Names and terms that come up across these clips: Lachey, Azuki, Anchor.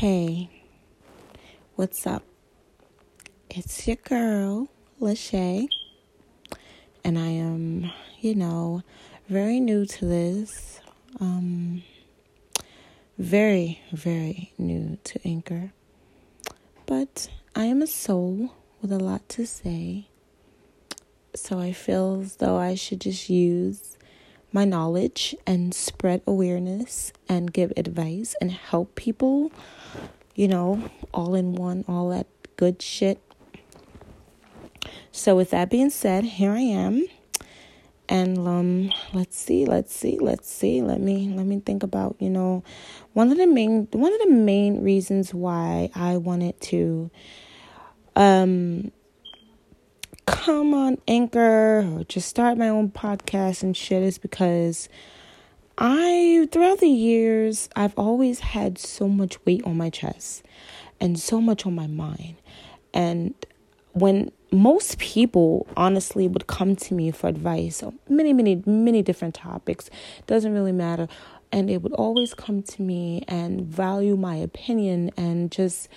Hey, what's up? It's your girl, Lachey, and I am, very new to this. Very, very new to Anchor, but I am a soul with a lot to say, so I feel as though I should just use my knowledge and spread awareness and give advice and help people, all in one, all that good shit. So with that being said, here I am. And let's see. Let me think about, one of the main reasons why I wanted to come on Anchor or just start my own podcast and shit is because throughout the years, I've always had so much weight on my chest and so much on my mind. And when most people honestly would come to me for advice on many different topics, doesn't really matter. And they would always come to me and value my opinion and just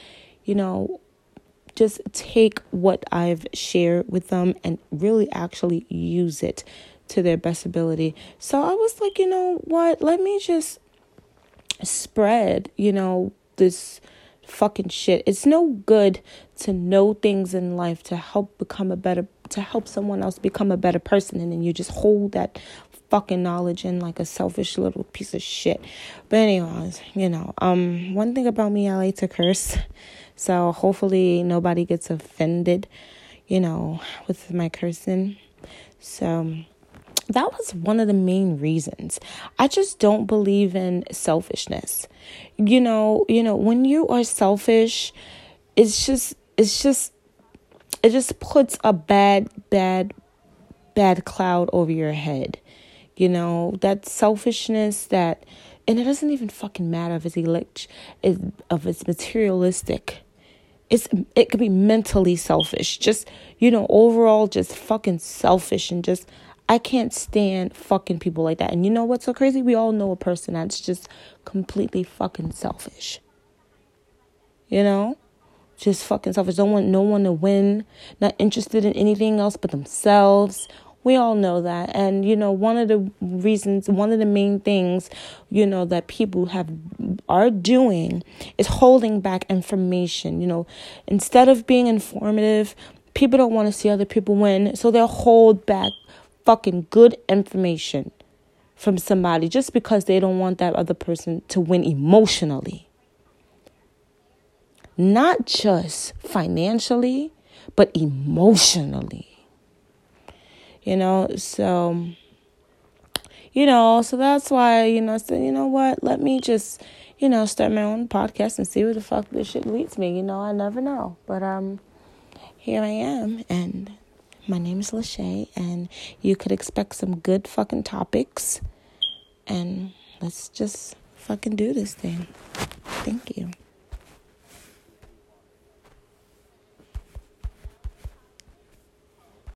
take what I've shared with them and really actually use it to their best ability. So I was like, you know what? Let me just spread, this fucking shit. It's no good to know things in life to help someone else become a better person. And then you just hold that fucking knowledge in like a selfish little piece of shit. But anyways, one thing about me, I like to curse. So hopefully nobody gets offended, with my cursing. So that was one of the main reasons. I just don't believe in selfishness. When you are selfish, it just puts a bad cloud over your head. That selfishness that, and it doesn't even fucking matter if it's materialistic. It could be mentally selfish. Just, overall just fucking selfish and just, I can't stand fucking people like that. And you know what's so crazy? We all know a person that's just completely fucking selfish. Just fucking selfish. Don't want no one to win. Not interested in anything else but themselves. We all know that. And, one of the main things, that people are doing is holding back information. Instead of being informative, people don't want to see other people win. So they'll hold back fucking good information from somebody just because they don't want that other person to win emotionally. Not just financially, but emotionally. So that's why, I said, you know what, let me just, start my own podcast and see where the fuck this shit leads me. I never know. But here I am, and my name is Lachey, and you could expect some good fucking topics. And let's just fucking do this thing. Thank you.